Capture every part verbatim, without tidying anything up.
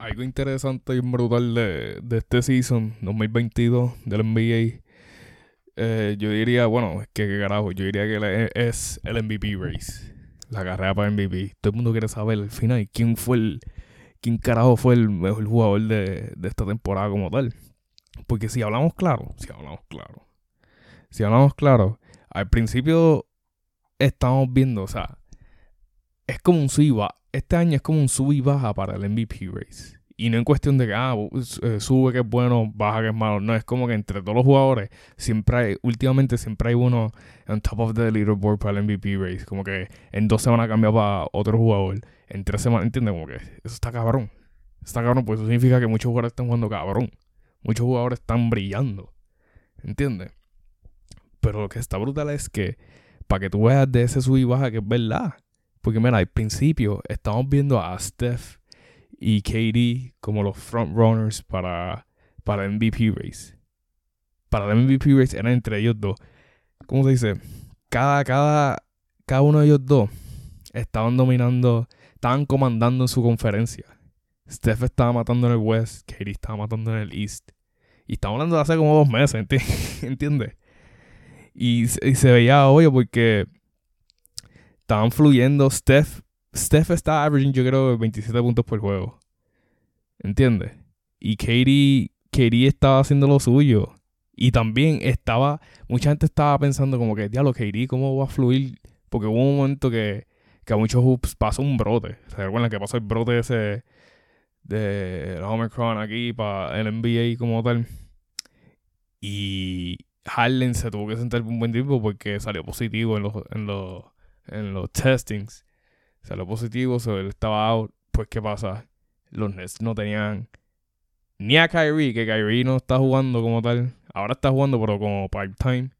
Algo interesante y brutal de, de este season dos mil veintidós del N B A. Eh, yo diría, bueno, que qué carajo, yo diría que es el M V P race. La carrera para M V P. Todo el mundo quiere saber al final quién fue el... quién carajo fue el mejor jugador de, de esta temporada como tal. Porque si hablamos claro, si hablamos claro, si hablamos claro, al principio estamos viendo, o sea, es como un sub y baja. Este año es como un sub y baja para el M V P race. Y no en cuestión de que, ah, sube que es bueno, baja que es malo. No, es como que entre todos los jugadores siempre hay, últimamente siempre hay uno on top of the leaderboard para el M V P race. Como que en dos semanas cambia para otro jugador. En tres semanas, ¿entiendes? Como que eso está cabrón. Está cabrón, porque eso significa que muchos jugadores están jugando cabrón. Muchos jugadores están brillando, ¿entiendes? Pero lo que está brutal es que, para que tú veas de ese sub y baja que es verdad. Porque mira, al principio estamos viendo a Steph y K D como los frontrunners para, para el M V P race. Para el M V P race eran entre ellos dos. ¿Cómo se dice? Cada, cada, cada uno de ellos dos estaban dominando, estaban comandando en su conferencia. Steph estaba matando en el West, K D estaba matando en el East. Y estamos hablando de hace como dos meses, ¿enti- ¿entiendes? Y, y se veía obvio porque estaban fluyendo. Steph, Steph está averaging, yo creo, veintisiete puntos por juego, ¿entiendes? Y K D, K D estaba haciendo lo suyo. Y también estaba, mucha gente estaba pensando como que, diablo, K D, ¿cómo va a fluir? Porque hubo un momento que, que a muchos hoops pasó un brote. ¿Se acuerdan que pasó el brote ese de Omicron aquí para el N B A como tal? Y Harden se tuvo que sentar un buen tiempo porque salió positivo en los, en los, en los testings. Salió positivo, o sea, él estaba out. Pues, ¿qué pasa? Los Nets no tenían ni a Kyrie, que Kyrie no está jugando como tal. Ahora está jugando, pero como part-time.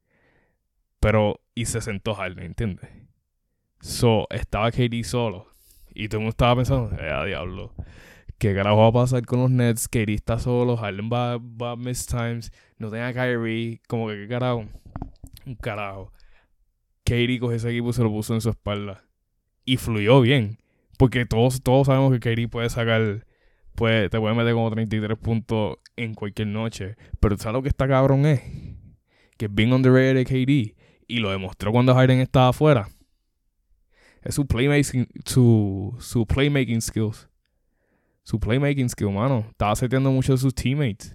Pero, y se sentó Harden, ¿entiendes? So, estaba K D solo. Y todo el mundo estaba pensando, eh, diablo, ¿qué carajo va a pasar con los Nets? K D está solo, Harden va, va a miss times, no tenía Kyrie, como que qué carajo. Un carajo. K D cogió ese equipo y se lo puso en su espalda. Y fluyó bien. Porque todos, todos sabemos que Kyrie puede sacar, puede, te puede meter como treinta y tres puntos en cualquier noche. Pero ¿sabes lo que está cabrón es? Que es bien underrated de K D. Y lo demostró cuando Harden estaba afuera. Es su playmaking, su, su playmaking skills. Su playmaking skill, mano. Estaba seteando mucho de sus teammates.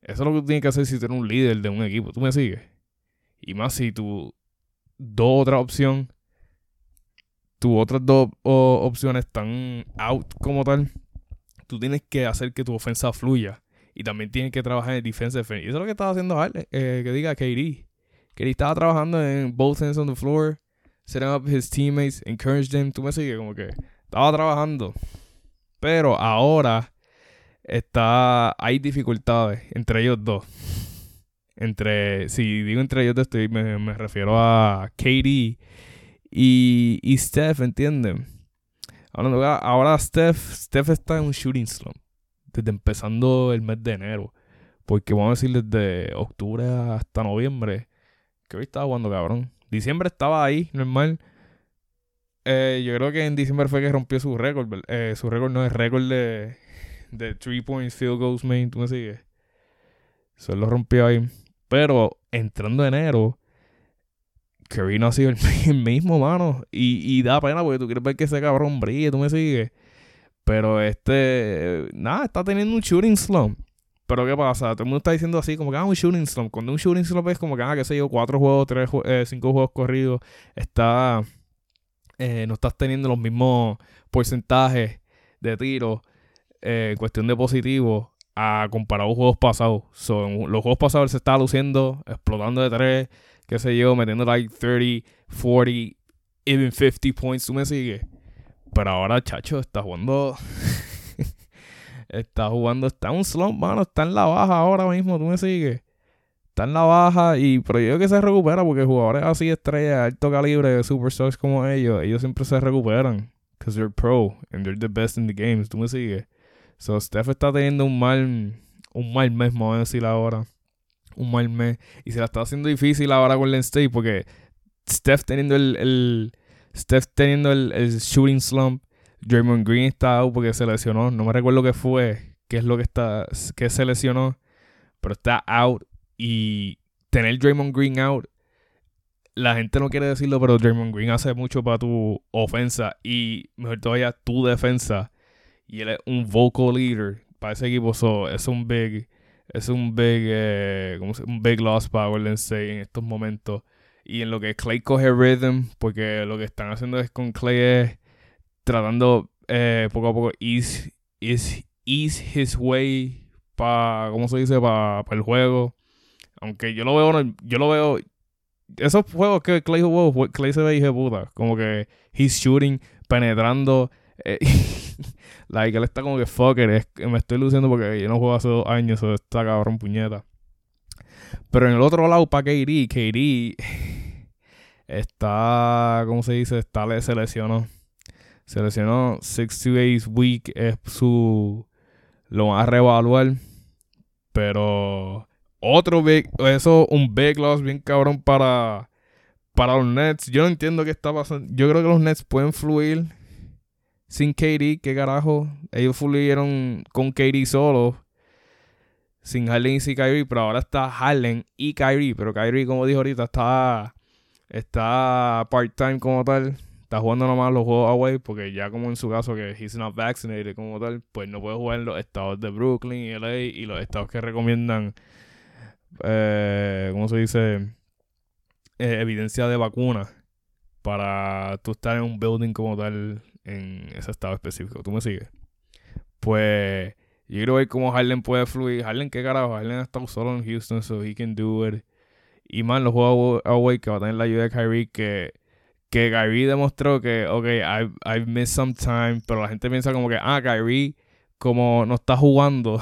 Eso es lo que tú tienes que hacer si tú eres un líder de un equipo. ¿Tú me sigues? Y más si tú... Dos otra opción. Tus otras dos o, opciones están out como tal. Tú tienes que hacer que tu ofensa fluya. Y también tienes que trabajar en defensa. Y eso es lo que estaba haciendo Harden. Eh, que diga K D. K D estaba trabajando en both ends on the floor. Setting up his teammates. Encourage them. Tú me sigues, como que estaba trabajando. Pero ahora está, hay dificultades entre ellos dos. Entre, si digo entre ellos estoy, me, me refiero a K D y, y Steph, ¿entienden? Ahora, ahora Steph, Steph está en un shooting slump desde empezando el mes de enero. Porque vamos a decir desde octubre hasta noviembre, que hoy estaba jugando cabrón. Diciembre estaba ahí, normal. Eh, yo creo que en diciembre fue que rompió su récord. Eh, su récord no es récord de, de three points, field goals made, ¿tú me sigues? Eso lo rompió ahí. Pero entrando enero, Kyrie no ha sido el mismo, mano. Y, y da pena porque tú quieres ver que ese cabrón brille, tú me sigues. Pero este, nada, está teniendo un shooting slump. Pero ¿qué pasa? Todo el mundo está diciendo así, como que ah, un shooting slump. Cuando un shooting slump es como que, ah, qué sé yo, cuatro juegos, tres, eh, cinco juegos corridos. Está, eh, no estás teniendo los mismos porcentajes de tiro, eh, cuestión de positivo, a comparar los juegos pasados. So, los juegos pasados se estaba luciendo, explotando de tres, qué sé yo, metiendo like thirty, forty, even fifty points, tú me sigues. Pero ahora, chacho, está jugando, está jugando, está en un slump, mano, está en la baja ahora mismo, tú me sigues. Está en la baja, y pero yo creo que se recupera, porque jugadores así, estrellas, alto calibre, superstars como ellos, ellos siempre se recuperan, because they're pro, and they're the best in the games, tú me sigues. So, Steph está teniendo un mal, un mal mes, vamos a decir ahora. Un mal mes. Y se la está haciendo difícil ahora con Golden State, porque Steph teniendo el, el Steph teniendo el, el shooting slump, Draymond Green está out porque se lesionó. No me recuerdo qué fue, qué es lo que está, qué se lesionó, pero está out. Y tener Draymond Green out, la gente no quiere decirlo, pero Draymond Green hace mucho para tu ofensa y mejor todavía tu defensa. Y él es un vocal leader para ese equipo. So, es un big, es un big, eh, ¿cómo se llama? Un big loss para Golden State en estos momentos. Y en lo que Clay coge rhythm, porque lo que están haciendo es con Clay es tratando eh, poco a poco ease, ease, ease his way para, ¿cómo se dice? Para pa el juego. Aunque yo lo veo, yo lo veo, esos juegos que Clay jugó, Clay se ve hijo de puta. Como que he's shooting, penetrando. Eh, like, él está como que fucker, es, me estoy luciendo porque yo no juego hace dos años, eso está cabrón puñeta. Pero en el otro lado, para K D, K D está, ¿cómo se dice? Está, se lesionó. Se lesionó six to eight week, es su, lo van a reevaluar. Pero otro big, eso un big loss bien cabrón para, para los Nets. Yo no entiendo qué está pasando. Yo creo que los Nets pueden fluir sin K D, qué carajo. Ellos fluyeron con K D solo, sin Harden y sin Kyrie, pero ahora está Harden y Kyrie. Pero Kyrie, como dije ahorita, está, está part-time como tal. Está jugando nomás los juegos away, porque ya como en su caso que he's not vaccinated como tal, pues no puede jugar en los estados de Brooklyn y L A y los estados que recomiendan, eh, ¿cómo se dice? Eh, evidencia de vacuna para tú estar en un building como tal en ese estado específico. ¿Tú me sigues? Pues yo quiero ver cómo Harden puede fluir. Harden, ¿qué carajo? Harden ha estado solo en Houston, so he can do it. Y man, los juegos away que va a tener la ayuda de Kyrie, que, que Kyrie demostró que, ok, I've, I've missed some time, pero la gente piensa como que, ah, Kyrie, como no está jugando,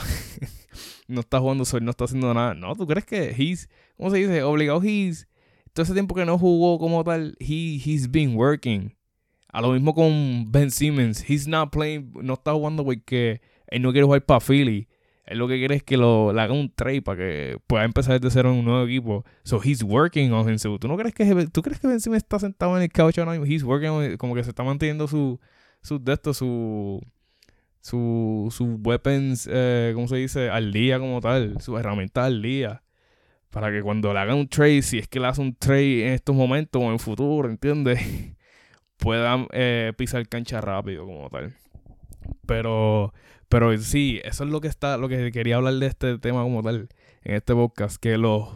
no está jugando, so no está haciendo nada. No, ¿tú crees que he's, cómo se dice, obligado, he's, todo ese tiempo que no jugó como tal, he, he's been working. A lo mismo con Ben Simmons, he's not playing, no está jugando porque él no quiere jugar para Philly. Él lo que quiere es que lo, le haga un trade para que pueda empezar desde cero en un nuevo equipo. So, he's working on himself. ¿Tú no crees que, ¿tú crees que Ben Simmons está sentado en el couch ahora mismo? He's working on it. Como que se está manteniendo su, su de esto, su, su, su weapons, eh, ¿cómo se dice? Al día como tal. Su herramienta al día. Para que cuando le haga un trade, si es que le hace un trade en estos momentos o en el futuro, ¿entiendes? Pueda eh, pisar cancha rápido como tal. Pero... Pero sí, eso es lo que está, lo que quería hablar de este tema como tal en este podcast, que los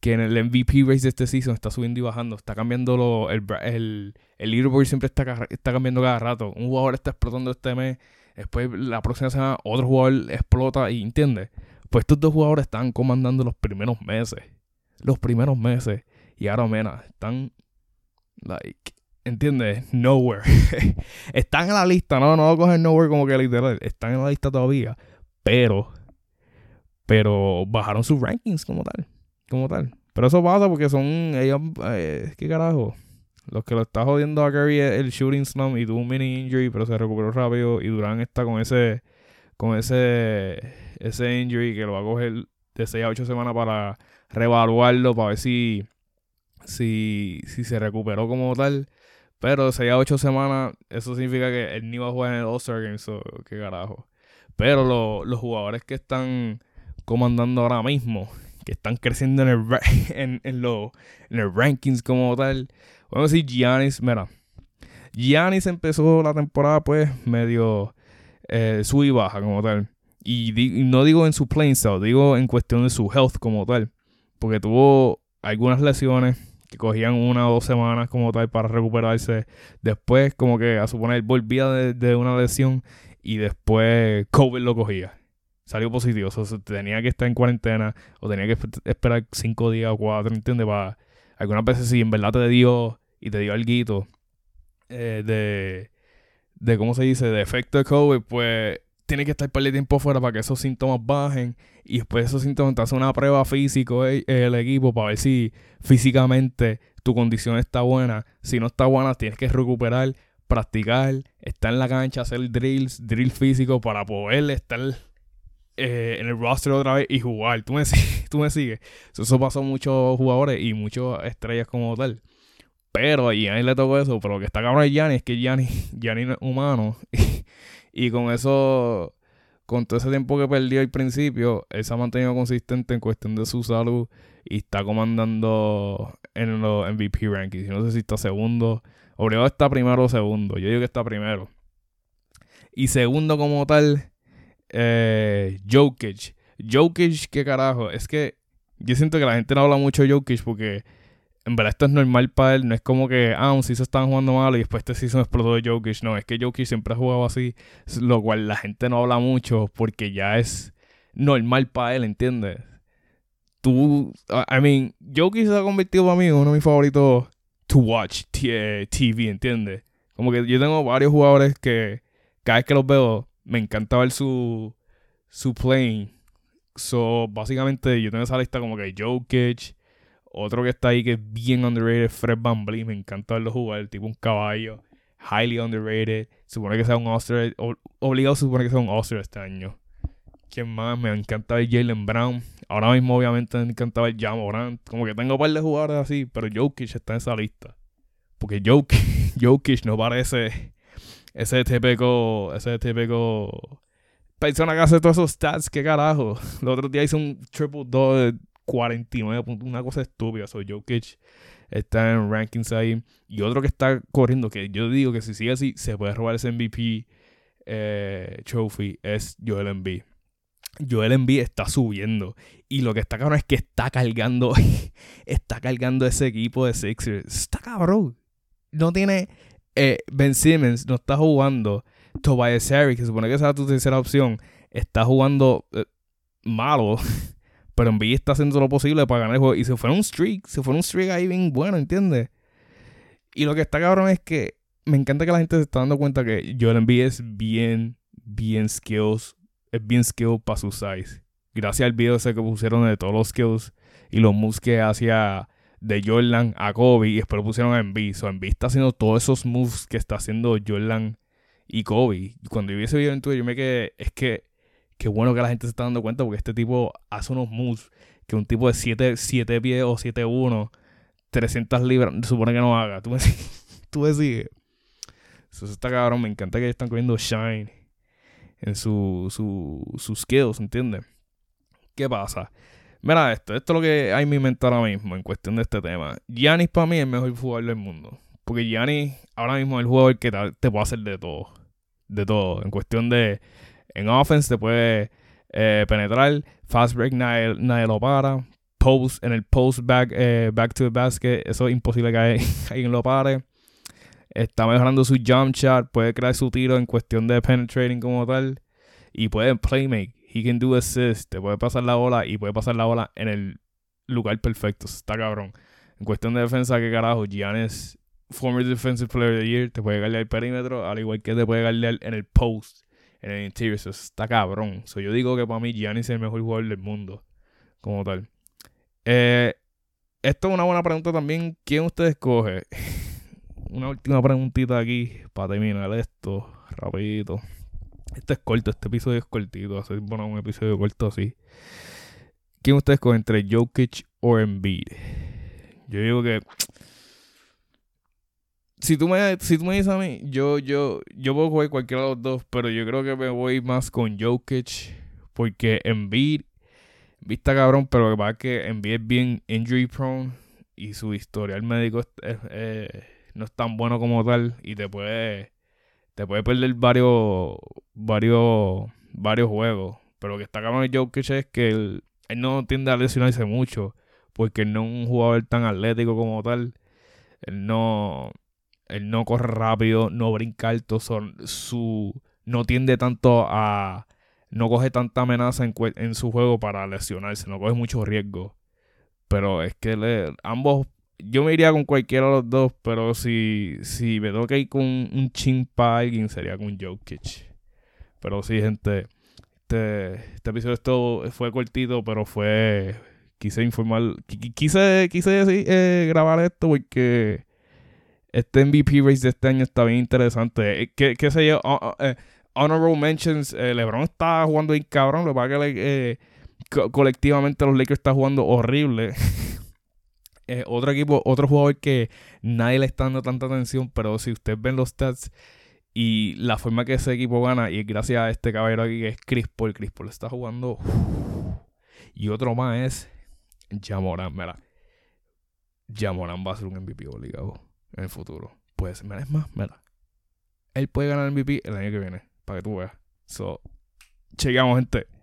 que en el M V P race de este season está subiendo y bajando, está cambiando lo, el, el, el leaderboard siempre está, está cambiando cada rato. Un jugador está explotando este mes, después la próxima semana otro jugador explota y ¿entiendes? Pues estos dos jugadores están comandando los primeros meses, los primeros meses y ahora menos, están like... ¿Entiendes? Nowhere. Están en la lista. No, no voy a coger nowhere como que literal. Están en la lista todavía. Pero, pero bajaron sus rankings como tal. Como tal. Pero eso pasa porque son ellos... Eh, ¿Qué carajo? Los que lo está jodiendo a Curry es el shooting slump y tuvo un mini injury, pero se recuperó rápido. Y Durant está con ese... Con ese... Ese injury que lo va a coger de seis a ocho semanas para reevaluarlo, para ver si... Si, si se recuperó como tal. Pero seis a ocho semanas, eso significa que él ni va a jugar en el All-Star Game, so, qué carajo. Pero lo, los jugadores que están comandando ahora mismo, que están creciendo en el, en, en lo, en el rankings como tal, vamos a decir Giannis, mira, Giannis empezó la temporada pues medio eh, sub y baja como tal. Y, di, y no digo en su playing style, digo en cuestión de su health como tal, porque tuvo algunas lesiones que cogían una o dos semanas como tal para recuperarse. Después, como que a suponer, volvía de, de una lesión y después COVID lo cogía. Salió positivo. O sea, tenía que estar en cuarentena o tenía que esperar cinco días o cuatro, ¿entiendes? Para algunas veces, si en verdad te dio y te dio alguito eh, de, de, ¿cómo se dice? De efecto de COVID, pues tienes que estar un par de tiempo fuera para que esos síntomas bajen. Y después de esos síntomas te hace una prueba física eh, el equipo para ver si físicamente tu condición está buena. Si no está buena, tienes que recuperar, practicar, estar en la cancha, hacer drills, drill físico para poder estar eh, en el roster otra vez y jugar. ¿Tú me, ¿tú me sigues? Eso pasó a muchos jugadores y muchas estrellas como tal. Pero a Giannis le tocó eso. Pero lo que está cabrón de Giannis es que Giannis, Giannis no es humano. Y con eso, con todo ese tiempo que perdió al principio, él se ha mantenido consistente en cuestión de su salud y está comandando en los M V P rankings. No sé si está segundo. Obligado está primero o segundo. Yo digo que está primero. Y segundo como tal, eh, Jokic. Jokic, qué carajo. Es que yo siento que la gente no habla mucho de Jokic porque en verdad esto es normal para él. No es como que, ah, un season estaban jugando mal y después este season explotó de Jokic. No, es que Jokic siempre ha jugado así, lo cual la gente no habla mucho porque ya es normal para él, ¿entiendes? Tú, I mean, Jokic se ha convertido para mí en uno de mis favoritos to watch T V, ¿entiendes? Como que yo tengo varios jugadores que cada vez que los veo, me encanta ver su, su playing. So, básicamente, yo tengo esa lista como que Jokic, otro que está ahí que es bien underrated, Fred VanVleet. Me encanta verlo jugar, el tipo un caballo, highly underrated. Supone que sea un All-Star, obligado supone que sea un All-Star este año. ¿Quién más? Me encanta ver Jaylen Brown. Ahora mismo, obviamente, me encanta ver Ja Morant. Como que tengo un par de jugadores así, pero Jokic está en esa lista. Porque Jokic, Jokic no parece... Ese típico, ese típico persona que hace todos esos stats, qué carajo. El otro día hizo un triple double de cuarenta y nueve puntos, una cosa estúpida. So, Jokic está en rankings ahí. Y otro que está corriendo, que yo digo que si sigue así, se puede robar ese M V P eh, trophy, es Joel Embiid. Joel Embiid está subiendo. Y lo que está cabrón es que está cargando, está cargando ese equipo de Sixers. Está cabrón. No tiene... Eh, Ben Simmons no está jugando. Tobias Harris, que se supone que esa es tu tercera opción, está jugando eh, malo. Pero Embiid está haciendo lo posible para ganar el juego. Y se fue en un streak. Se fue en un streak ahí bien bueno, ¿entiendes? Y lo que está cabrón es que me encanta que la gente se está dando cuenta que Joel Embiid es bien, bien skills. Es bien skills para su size. Gracias al video ese que pusieron de todos los skills y los moves que hacía de Jordan a Kobe, y después lo pusieron a Embiid. So, Embiid está haciendo todos esos moves que está haciendo Jordan y Kobe. Y cuando yo vi ese video en Twitter, yo me quedé, es que, qué bueno que la gente se está dando cuenta, porque este tipo hace unos moves que un tipo de siete, siete pies o siete uno, trescientas libras, supone que no haga. Tú me, tú decides. So, eso está cabrón. Me encanta que ellos están cogiendo shine en su, su, sus skills, ¿entiendes? ¿Qué pasa? Mira esto, esto es lo que hay en mi mente ahora mismo en cuestión de este tema. Giannis para mí es el mejor jugador del mundo. Porque Giannis ahora mismo es el jugador que te puede hacer de todo. De todo. En cuestión de... En offense te puede eh, penetrar. Fast break nadie, nadie lo para. Post, en el post back, eh, back to the basket. Eso es imposible que alguien lo pare. Está mejorando su jump shot. Puede crear su tiro en cuestión de penetrating como tal. Y puede playmake. He can do assist, te puede pasar la bola y puede pasar la bola en el lugar perfecto. Está cabrón. En cuestión de defensa, ¿qué carajo? Giannis, former defensive player of the year, te puede darle al perímetro, al igual que te puede darle en el post, en el interior. Eso está cabrón. So, yo digo que para mí Giannis es el mejor jugador del mundo, como tal. Eh, esto es una buena pregunta también. ¿Quién usted escoge? Una última preguntita aquí para terminar esto, rapidito. Este es corto, este episodio es cortito. Hacer bueno, un episodio corto así. ¿Quién ustedes escogen entre Jokic o Embiid? Yo digo que... Si tú me, si tú me dices a mí, yo, yo, yo puedo jugar cualquiera de los dos, pero yo creo que me voy más con Jokic. Porque Embiid... Embiid está cabrón, pero lo que pasa es que Embiid es bien injury prone. Y su historial médico es, es, eh, no es tan bueno como tal. Y te puede... Te puede perder varios varios, varios juegos. Pero lo que está cabrón de Jokic es que él, él no tiende a lesionarse mucho. Porque él no es un jugador tan atlético como tal. Él no, él no corre rápido, no brinca alto. Son, su, no tiende tanto a... No coge tanta amenaza en, en su juego para lesionarse. No coge mucho riesgo. Pero es que le, ambos... Yo me iría con cualquiera de los dos, pero si, si me toca ir con un chin para alguien, sería con Jokic. Pero sí, gente, este, este episodio esto fue cortito, pero fue... Quise informar... Quise, quise decir, eh, grabar esto porque este M V P race de este año está bien interesante. ¿Qué, qué sé yo? Uh, uh, uh, honorable mentions. Eh, LeBron está jugando bien cabrón. Lo que pasa es que eh, co- colectivamente los Lakers están jugando horrible. eh, otro equipo, otro jugador que nadie le está dando tanta atención, pero si ustedes ven los stats y la forma que ese equipo gana, y es gracias a este caballero aquí que es Chris Paul. Chris Paul está jugando. Uff. Y otro más es Ja Morant. Mira, Ja Morant va a ser un M V P obligado en el futuro. Pues, mira, es más, mira. Él puede ganar el M V P el año que viene, para que tú veas. So, chequeamos, gente.